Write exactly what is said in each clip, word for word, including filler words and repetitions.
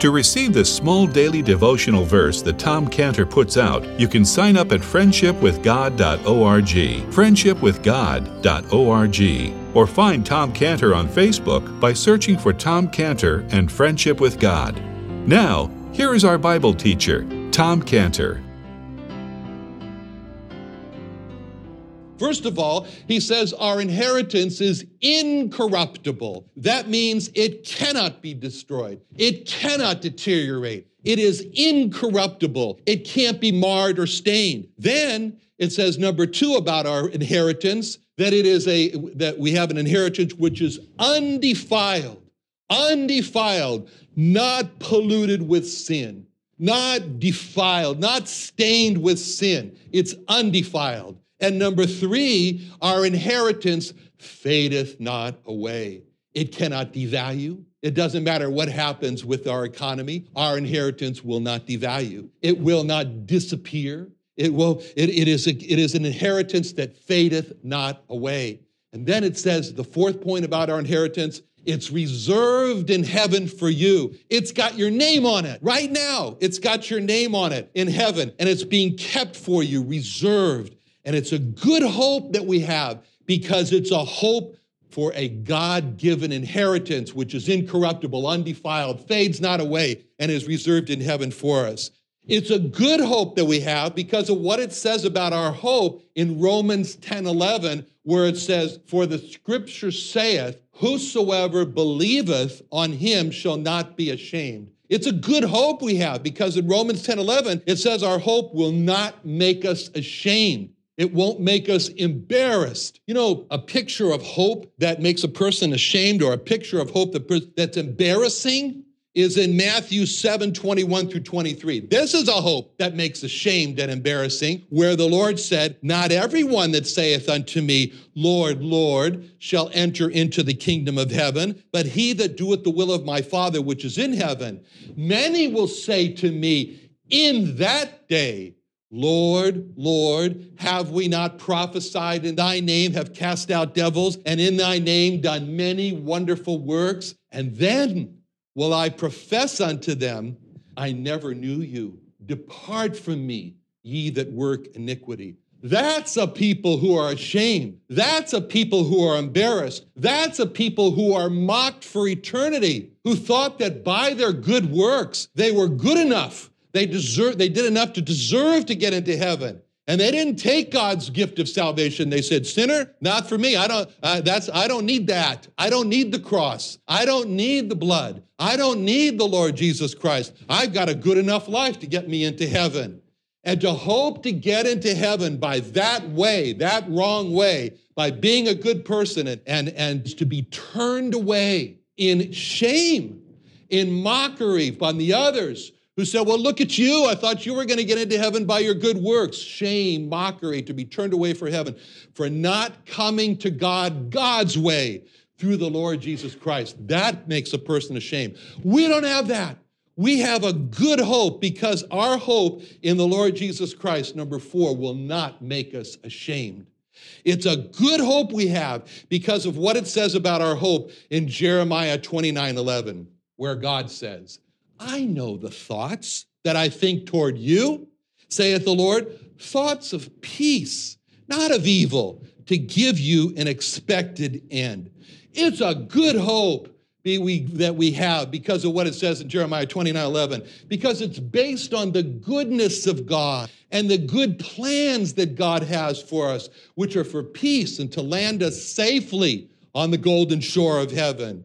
To receive this small daily devotional verse that Tom Cantor puts out, you can sign up at friendship with god dot org, friendship with god dot org, or find Tom Cantor on Facebook by searching for Tom Cantor and Friendship with God. Now, here is our Bible teacher, Tom Cantor. First of all, he says our inheritance is incorruptible. That means it cannot be destroyed. It cannot deteriorate. It is incorruptible. It can't be marred or stained. Then it says number two about our inheritance, that it is a that we have an inheritance which is undefiled, undefiled, not polluted with sin, not defiled, not stained with sin. It's undefiled. And number three, our inheritance fadeth not away. It cannot devalue. It doesn't matter what happens with our economy. Our inheritance will not devalue. It will not disappear. It will. It, it, is a, it is an inheritance that fadeth not away. And then it says the fourth point about our inheritance, it's reserved in heaven for you. It's got your name on it right now. It's got your name on it in heaven, and it's being kept for you, reserved. And it's a good hope that we have because it's a hope for a God-given inheritance, which is incorruptible, undefiled, fades not away, and is reserved in heaven for us. It's a good hope that we have because of what it says about our hope in Romans ten eleven, where it says, "For the scripture saith, whosoever believeth on him shall not be ashamed." It's a good hope we have because in Romans ten eleven, it says our hope will not make us ashamed. It won't make us embarrassed. You know, a picture of hope that makes a person ashamed or a picture of hope that, that's embarrassing is in Matthew seven, twenty-one through twenty-three. This is a hope that makes ashamed and embarrassing, where the Lord said, "Not everyone that saith unto me, Lord, Lord, shall enter into the kingdom of heaven, but he that doeth the will of my Father which is in heaven. Many will say to me in that day, Lord, Lord, have we not prophesied in thy name, have cast out devils, and in thy name done many wonderful works? And then will I profess unto them, I never knew you. Depart from me, ye that work iniquity." That's a people who are ashamed. That's a people who are embarrassed. That's a people who are mocked for eternity, who thought that by their good works, they were good enough. They deserve, they did enough to deserve to get into heaven. And they didn't take God's gift of salvation. They said, "Sinner, not for me. I don't, uh, that's, I don't need that. I don't need the cross. I don't need the blood. I don't need the Lord Jesus Christ. I've got a good enough life to get me into heaven." And to hope to get into heaven by that way, that wrong way, by being a good person and, and, and to be turned away in shame, in mockery on the others, who said, "Well, look at you. I thought you were going to get into heaven by your good works." Shame, mockery, to be turned away for heaven, for not coming to God, God's way through the Lord Jesus Christ. That makes a person ashamed. We don't have that. We have a good hope because our hope in the Lord Jesus Christ, number four, will not make us ashamed. It's a good hope we have because of what it says about our hope in Jeremiah twenty-nine eleven, where God says, "I know the thoughts that I think toward you, saith the Lord, thoughts of peace, not of evil, to give you an expected end. It's a good hope that we have because of what it says in Jeremiah twenty-nine eleven, because it's based on the goodness of God and the good plans that God has for us, which are for peace and to land us safely on the golden shore of heaven.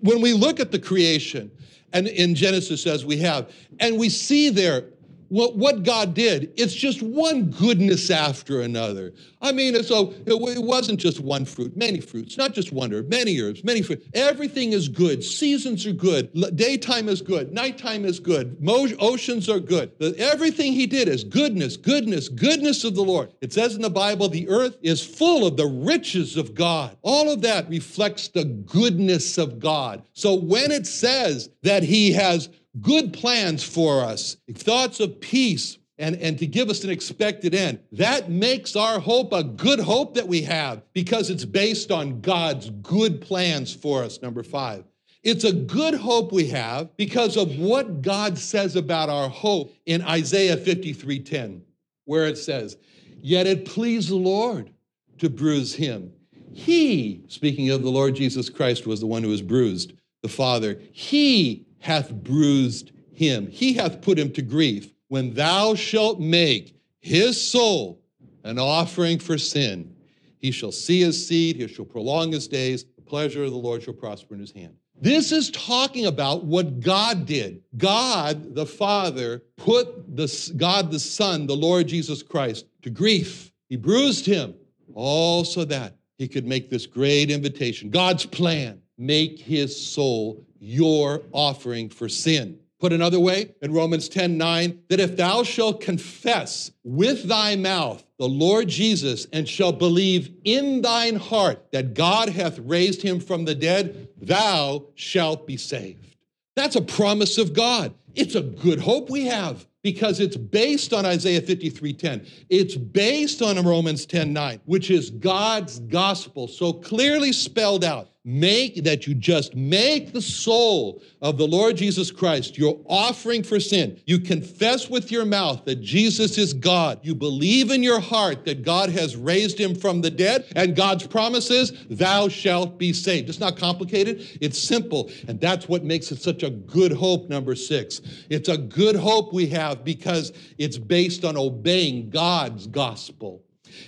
When we look at the creation, and in Genesis as we have, and we see there what, what God did, it's just one goodness after another. I mean, so it, it wasn't just one fruit, many fruits, not just one herb, many herbs, many fruits. Everything is good. Seasons are good. Daytime is good. Nighttime is good. Mo- oceans are good. Everything he did is goodness, goodness, goodness of the Lord. It says in the Bible, the earth is full of the riches of God. All of that reflects the goodness of God. So when it says that he has good plans for us, thoughts of peace, and, and to give us an expected end, that makes our hope a good hope that we have because it's based on God's good plans for us, number five. It's a good hope we have because of what God says about our hope in Isaiah fifty-three ten, where it says, yet it pleased the Lord to bruise him. He, speaking of the Lord Jesus Christ, was the one who was bruised, the Father. He hath bruised him. He hath put him to grief. When thou shalt make his soul an offering for sin, he shall see his seed, he shall prolong his days, the pleasure of the Lord shall prosper in his hand. This is talking about what God did. God the Father put the, God the Son, the Lord Jesus Christ, to grief. He bruised him, all so that he could make this great invitation. God's plan, make his soul your offering for sin. Put another way, in Romans ten nine, that if thou shalt confess with thy mouth the Lord Jesus and shalt believe in thine heart that God hath raised him from the dead, thou shalt be saved. That's a promise of God. It's a good hope we have because it's based on Isaiah fifty-three ten. It's based on Romans ten nine, which is God's gospel, so clearly spelled out. Make that you just make the soul of the Lord Jesus Christ your offering for sin. You confess with your mouth that Jesus is God. You believe in your heart that God has raised him from the dead, and God's promise is, thou shalt be saved. It's not complicated, it's simple, and that's what makes it such a good hope, number six. It's a good hope we have because it's based on obeying God's gospel.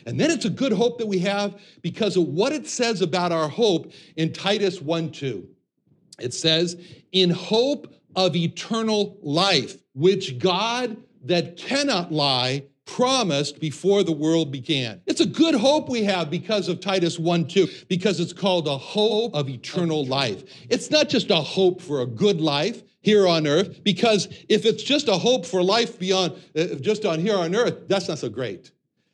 And then it's a good hope that we have because of what it says about our hope in Titus one two. It says, in hope of eternal life, which God that cannot lie promised before the world began. It's a good hope we have because of Titus one two, because it's called a hope of eternal life. It's not just a hope for a good life here on earth, because if it's just a hope for life beyond, uh, just on here on earth, that's not so great.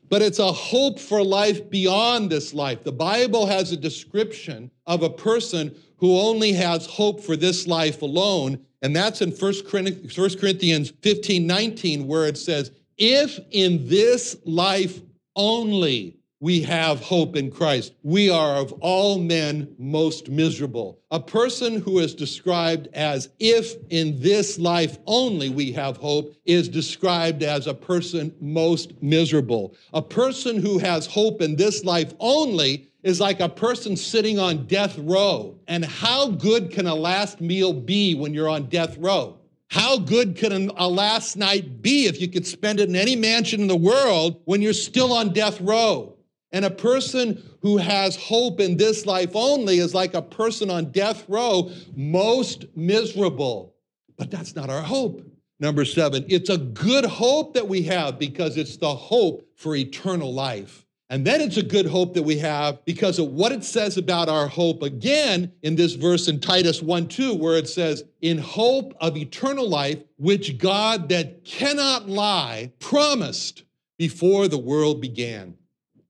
But it's a hope for life beyond this life. The Bible has a description of a person who only has hope for this life alone, and that's in First Corinthians fifteen nineteen, where it says, if in this life only we have hope in Christ, we are of all men most miserable. A person who is described as, if in this life only we have hope, is described as a person most miserable. A person who has hope in this life only is like a person sitting on death row. And how good can a last meal be when you're on death row? How good could a last night be if you could spend it in any mansion in the world when you're still on death row? And a person who has hope in this life only is like a person on death row, most miserable. But that's not our hope. Number seven, it's a good hope that we have because it's the hope for eternal life. And then it's a good hope that we have because of what it says about our hope again in this verse in Titus one two, where it says, in hope of eternal life, which God that cannot lie promised before the world began.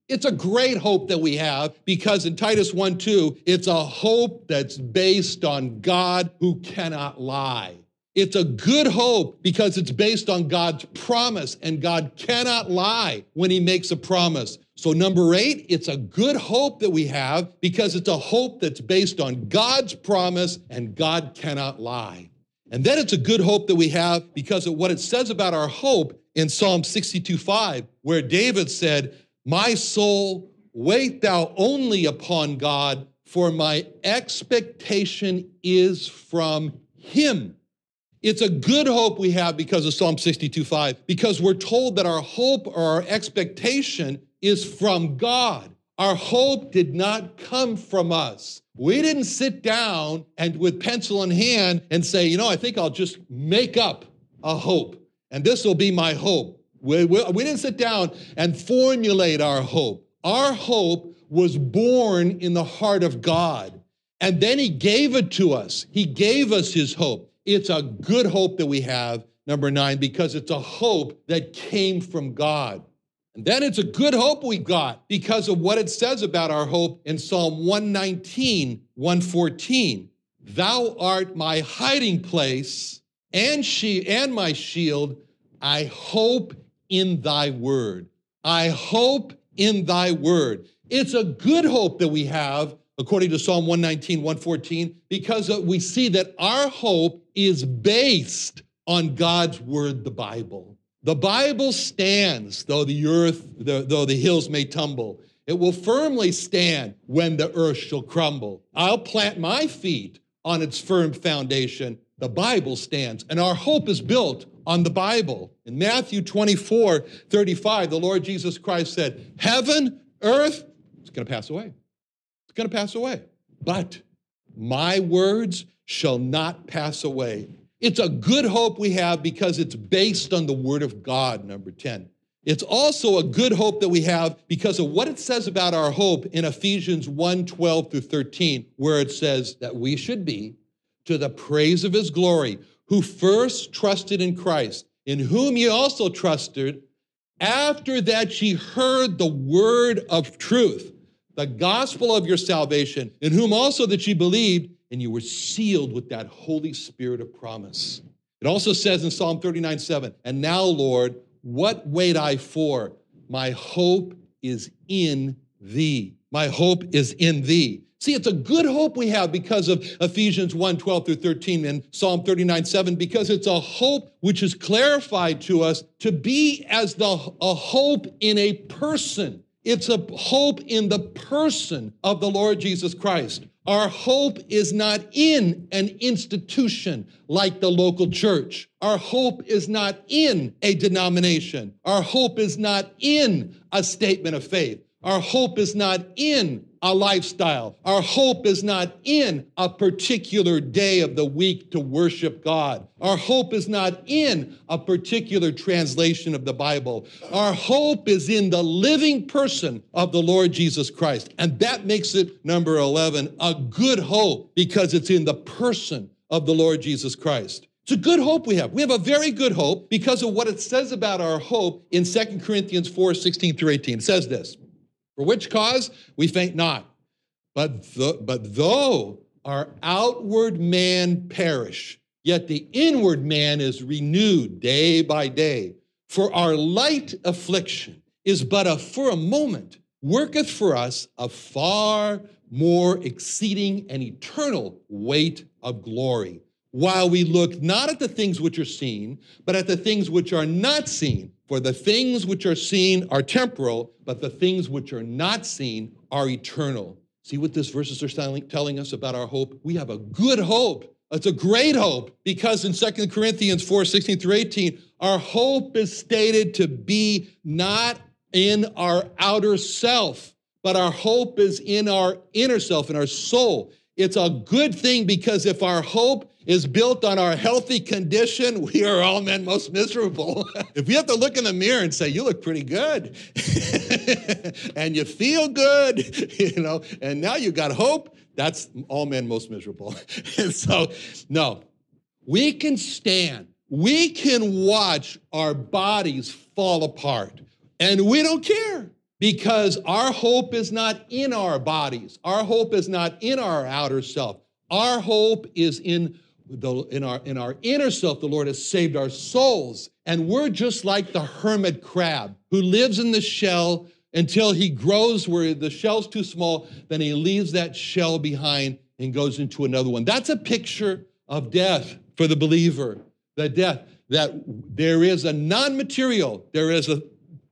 It's a great hope that we have because in Titus one two, it's a hope that's based on God who cannot lie. It's a good hope because it's based on God's promise, and God cannot lie when he makes a promise. So number eight, it's a good hope that we have because it's a hope that's based on God's promise, and God cannot lie. And then it's a good hope that we have because of what it says about our hope in Psalm sixty-two five, where David said, "My soul, wait thou only upon God, for my expectation is from him." It's a good hope we have because of Psalm sixty-two five, because we're told that our hope or our expectation is from God. Our hope did not come from us. We didn't sit down and with pencil in hand and say, you know, I think I'll just make up a hope, and this will be my hope. We, we, we didn't sit down and formulate our hope. Our hope was born in the heart of God, and then he gave it to us. He gave us his hope. It's a good hope that we have, number nine, because it's a hope that came from God. And then it's a good hope we've got because of what it says about our hope in Psalm one nineteen, one fourteen. "Thou art my hiding place and she and my shield. I hope in thy word." I hope in thy word. It's a good hope that we have according to Psalm one nineteen, one fourteen, because we see that our hope is based on God's word, the Bible. The Bible stands, though the earth, the, though the hills may tumble. It will firmly stand when the earth shall crumble. I'll plant my feet on its firm foundation. The Bible stands, and our hope is built on the Bible. In Matthew twenty-four, thirty-five, the Lord Jesus Christ said, "Heaven, earth, it's going to pass away. It's going to pass away, but my words shall not pass away." It's a good hope we have because it's based on the word of God, number ten. It's also a good hope that we have because of what it says about our hope in Ephesians one, twelve through thirteen, where it says that we should be to the praise of his glory, who first trusted in Christ, in whom ye also trusted, after that ye heard the word of truth, the gospel of your salvation, in whom also that ye believed, and you were sealed with that Holy Spirit of promise. It also says in Psalm thirty-nine, seven, "And now, Lord, what wait I for? My hope is in thee." My hope is in thee. See, it's a good hope we have because of Ephesians one, twelve through thirteen and Psalm thirty-nine, seven, because it's a hope which is clarified to us to be as the a hope in a person. It's a hope in the person of the Lord Jesus Christ. Our hope is not in an institution like the local church. Our hope is not in a denomination. Our hope is not in a statement of faith. Our hope is not in a lifestyle. Our hope is not in a particular day of the week to worship God. Our hope is not in a particular translation of the Bible. Our hope is in the living person of the Lord Jesus Christ. And that makes it, number eleven, a good hope because it's in the person of the Lord Jesus Christ. It's a good hope we have. We have a very good hope because of what it says about our hope in Second Corinthians four, sixteen through eighteen. It says this, "For which cause we faint not, but, th- but though our outward man perish, yet the inward man is renewed day by day. For our light affliction is but a, for a moment, worketh for us a far more exceeding and eternal weight of glory. While we look not at the things which are seen, but at the things which are not seen. For the things which are seen are temporal, but the things which are not seen are eternal." See what this verses are telling us about our hope? We have a good hope. It's a great hope because in Second Corinthians four, sixteen through eighteen, our hope is stated to be not in our outer self, but our hope is in our inner self, in our soul. It's a good thing because if our hope is built on our healthy condition, we are all men most miserable. If you have to look in the mirror and say, "You look pretty good," and you feel good, you know, and now you got hope, that's all men most miserable. And so, no, we can stand, we can watch our bodies fall apart, and we don't care. Because our hope is not in our bodies. Our hope is not in our outer self. Our hope is in, the, in, our, in our inner self. The Lord has saved our souls. And we're just like the hermit crab who lives in the shell until he grows where the shell's too small. Then he leaves that shell behind and goes into another one. That's a picture of death. for the believer, that death, that there is a non-material, there is a,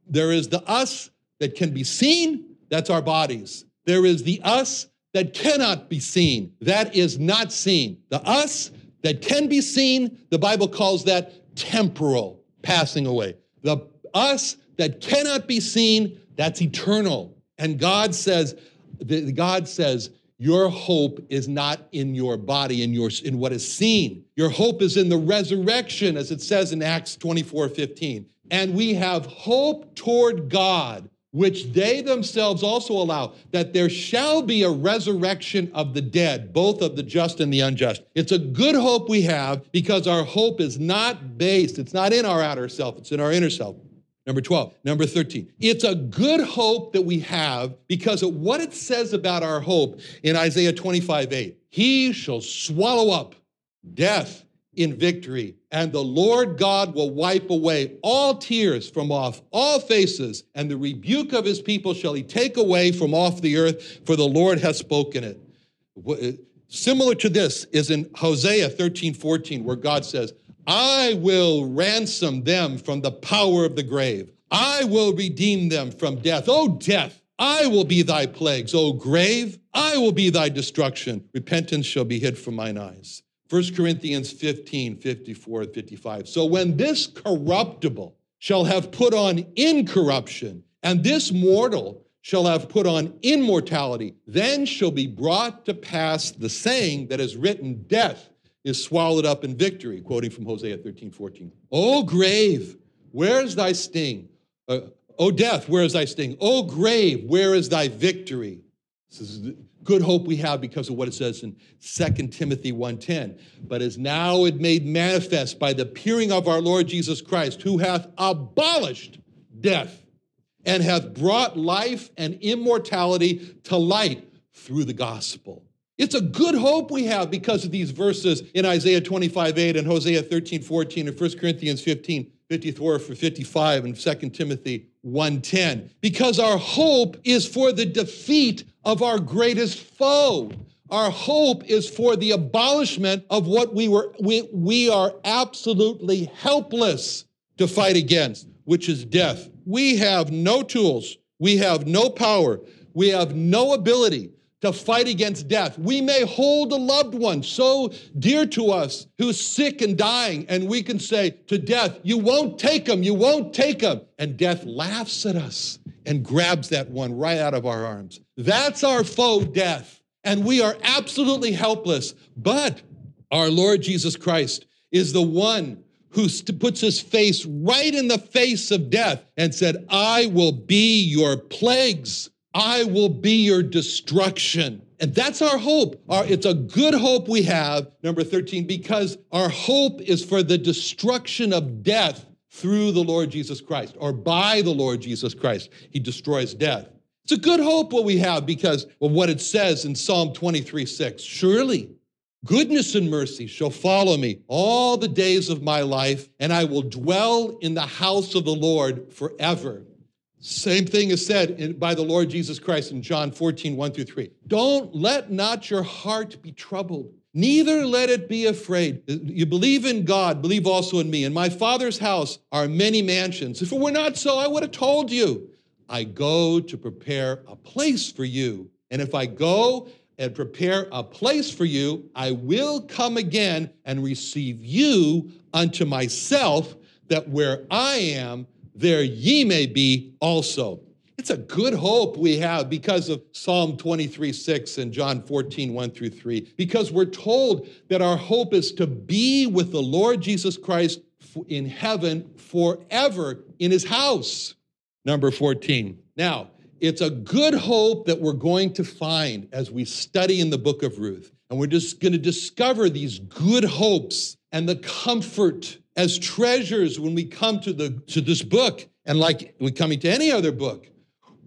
there is the us that can be seen, that's our bodies. There is the us that cannot be seen, that is not seen. The us that can be seen, the Bible calls that temporal, passing away. The us that cannot be seen, that's eternal. And God says, God says, your hope is not in your body, in, your, in what is seen. Your hope is in the resurrection, as it says in Acts twenty-four fifteen. And we have hope toward God, which they themselves also allow, that there shall be a resurrection of the dead, both of the just and the unjust. It's a good hope we have because our hope is not based, it's not in our outer self, it's in our inner self. Number twelve, number thirteen. It's a good hope that we have because of what it says about our hope in Isaiah twenty-five eight. He shall swallow up death in victory, and the Lord God will wipe away all tears from off all faces, and the rebuke of his people shall he take away from off the earth, for the Lord has spoken it. Similar to this is in Hosea thirteen fourteen, where God says, I will ransom them from the power of the grave. I will redeem them from death. O death, I will be thy plagues. O grave, I will be thy destruction. Repentance shall be hid from mine eyes. First Corinthians fifteen fifty-four to fifty-five. So when this corruptible shall have put on incorruption, and this mortal shall have put on immortality, then shall be brought to pass the saying that is written, death is swallowed up in victory, quoting from Hosea thirteen fourteen. O grave, where is thy sting? Uh, o death, where is thy sting? O grave, where is thy victory? This is good hope we have because of what it says in Second Timothy one ten, but is now it made manifest by the appearing of our Lord Jesus Christ, who hath abolished death and hath brought life and immortality to light through the gospel. It's a good hope we have because of these verses in Isaiah twenty-five eight and Hosea thirteen fourteen and First Corinthians fifteen fifty-four for fifty-five and Second Timothy one ten, because our hope is for the defeat of our greatest foe. Our hope is for the abolishment of what we were we, we are absolutely helpless to fight against, which is death. We have no tools, we have no power, we have no ability to fight against death. We may hold a loved one so dear to us who's sick and dying, and we can say to death, you won't take him, you won't take him. And death laughs at us and grabs that one right out of our arms. That's our foe, death. And we are absolutely helpless. But our Lord Jesus Christ is the one who puts his face right in the face of death and said, I will be your plagues. I will be your destruction. And that's our hope. Our, it's a good hope we have, number thirteen, because our hope is for the destruction of death through the Lord Jesus Christ, or by the Lord Jesus Christ. He destroys death. It's a good hope what we have because of what it says in Psalm twenty-three six. Surely goodness and mercy shall follow me all the days of my life, and I will dwell in the house of the Lord forever. Same thing is said in, by the Lord Jesus Christ in John fourteen one through three. Don't let not your heart be troubled, neither let it be afraid. You believe in God, believe also in me. In my Father's house are many mansions. If it were not so, I would have told you. I go to prepare a place for you. And if I go and prepare a place for you, I will come again and receive you unto myself, that where I am, there ye may be also. It's a good hope we have because of Psalm twenty-three six and John fourteen one through three, because we're told that our hope is to be with the Lord Jesus Christ in heaven forever in his house. Number fourteen. Now, it's a good hope that we're going to find as we study in the book of Ruth. And we're just going to discover these good hopes and the comfort as treasures when we come to the to this book, and like we're coming to any other book,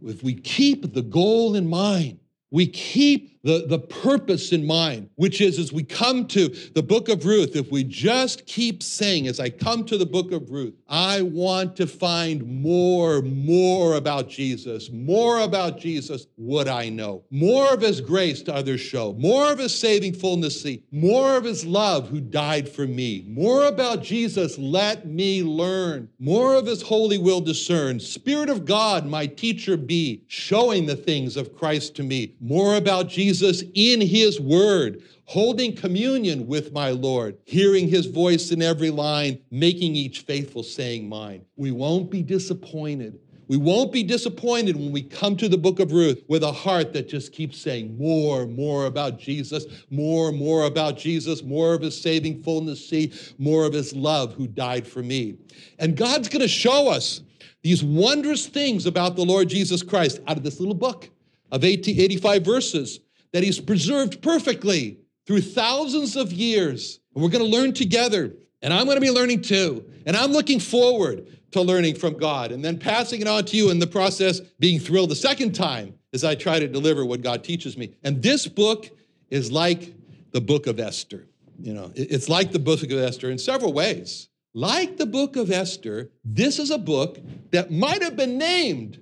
if we keep the goal in mind, we keep the, the purpose in mind, which is as we come to the book of Ruth, if we just keep saying, as I come to the book of Ruth, I want to find more, more about Jesus, more about Jesus, would I know, more of his grace to others show, more of his saving fullness see, more of his love who died for me, more about Jesus, let me learn, more of his holy will discern, Spirit of God, my teacher be, showing the things of Christ to me, more about Jesus in his word, holding communion with my Lord, hearing his voice in every line, making each faithful saying mine. We won't be disappointed. We won't be disappointed when we come to the book of Ruth with a heart that just keeps saying more, more about Jesus, more, more about Jesus, more of his saving fullness, see, more of his love who died for me. And God's going to show us these wondrous things about the Lord Jesus Christ out of this little book of eighty-five verses that he's preserved perfectly through thousands of years. And we're going to learn together. And I'm going to be learning too. And I'm looking forward to learning from God and then passing it on to you in the process, being thrilled the second time as I try to deliver what God teaches me. And this book is like the book of Esther. You know, it's like the book of Esther in several ways. Like the book of Esther, this is a book that might have been named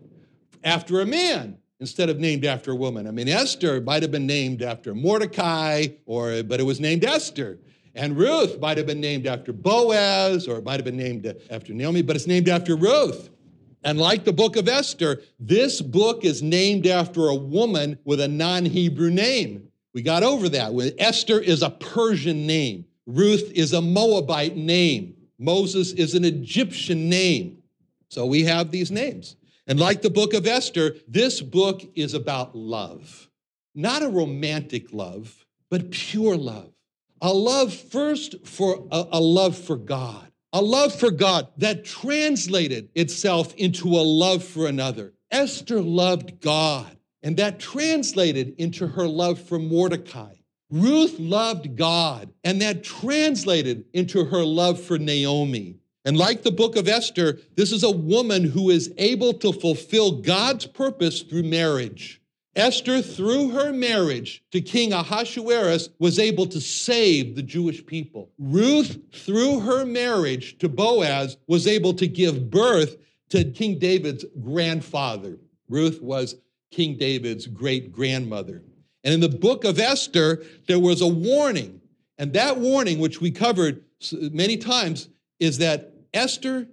after a man instead of named after a woman. I mean, Esther might have been named after Mordecai, or but it was named Esther. And Ruth might have been named after Boaz, or it might have been named after Naomi, but it's named after Ruth. And like the book of Esther, this book is named after a woman with a non-Hebrew name. We got over that. Esther is a Persian name. Ruth is a Moabite name. Moses is an Egyptian name. So we have these names. And like the book of Esther, this book is about love. Not a romantic love, but pure love. A love first for a, a love for God, a love for God that translated itself into a love for another. Esther loved God, and that translated into her love for Mordecai. Ruth loved God, and that translated into her love for Naomi. And like the book of Esther, this is a woman who is able to fulfill God's purpose through marriage. Esther, through her marriage to King Ahasuerus, was able to save the Jewish people. Ruth, through her marriage to Boaz, was able to give birth to King David's grandfather. Ruth was King David's great-grandmother. And in the book of Esther, there was a warning. And that warning, which we covered many times, is that Esther,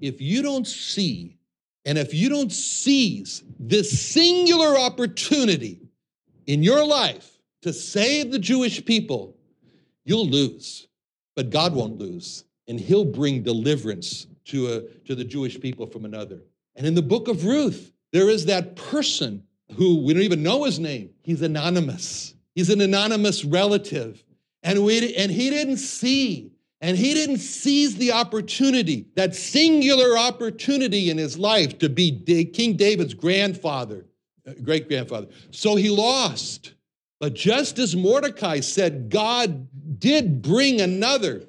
if you don't see And if you don't seize this singular opportunity in your life to save the Jewish people, you'll lose. But God won't lose, and he'll bring deliverance to, a, to the Jewish people from another. And in the book of Ruth, there is that person who we don't even know his name. He's anonymous. He's an anonymous relative. And, we, and he didn't see And he didn't seize the opportunity, that singular opportunity in his life to be King David's grandfather, great-grandfather. So he lost. But just as Mordecai said, God did bring another,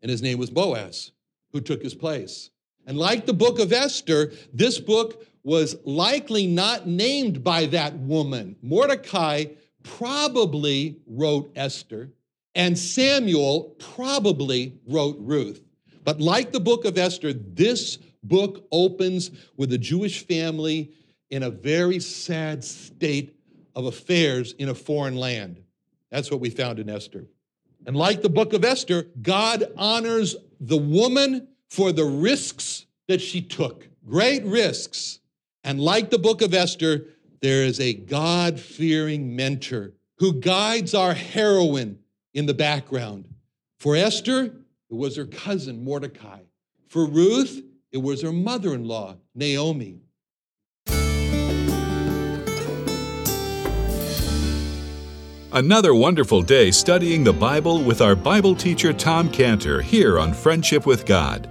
and his name was Boaz, who took his place. And like the book of Esther, this book was likely not named by that woman. Mordecai probably wrote Esther. And Samuel probably wrote Ruth. But like the book of Esther, this book opens with a Jewish family in a very sad state of affairs in a foreign land. That's what we found in Esther. And like the book of Esther, God honors the woman for the risks that she took, great risks. And like the book of Esther, there is a God-fearing mentor who guides our heroine in the background. For Esther, it was her cousin, Mordecai. For Ruth, it was her mother-in-law, Naomi. Another wonderful day studying the Bible with our Bible teacher, Tom Cantor, here on Friendship with God.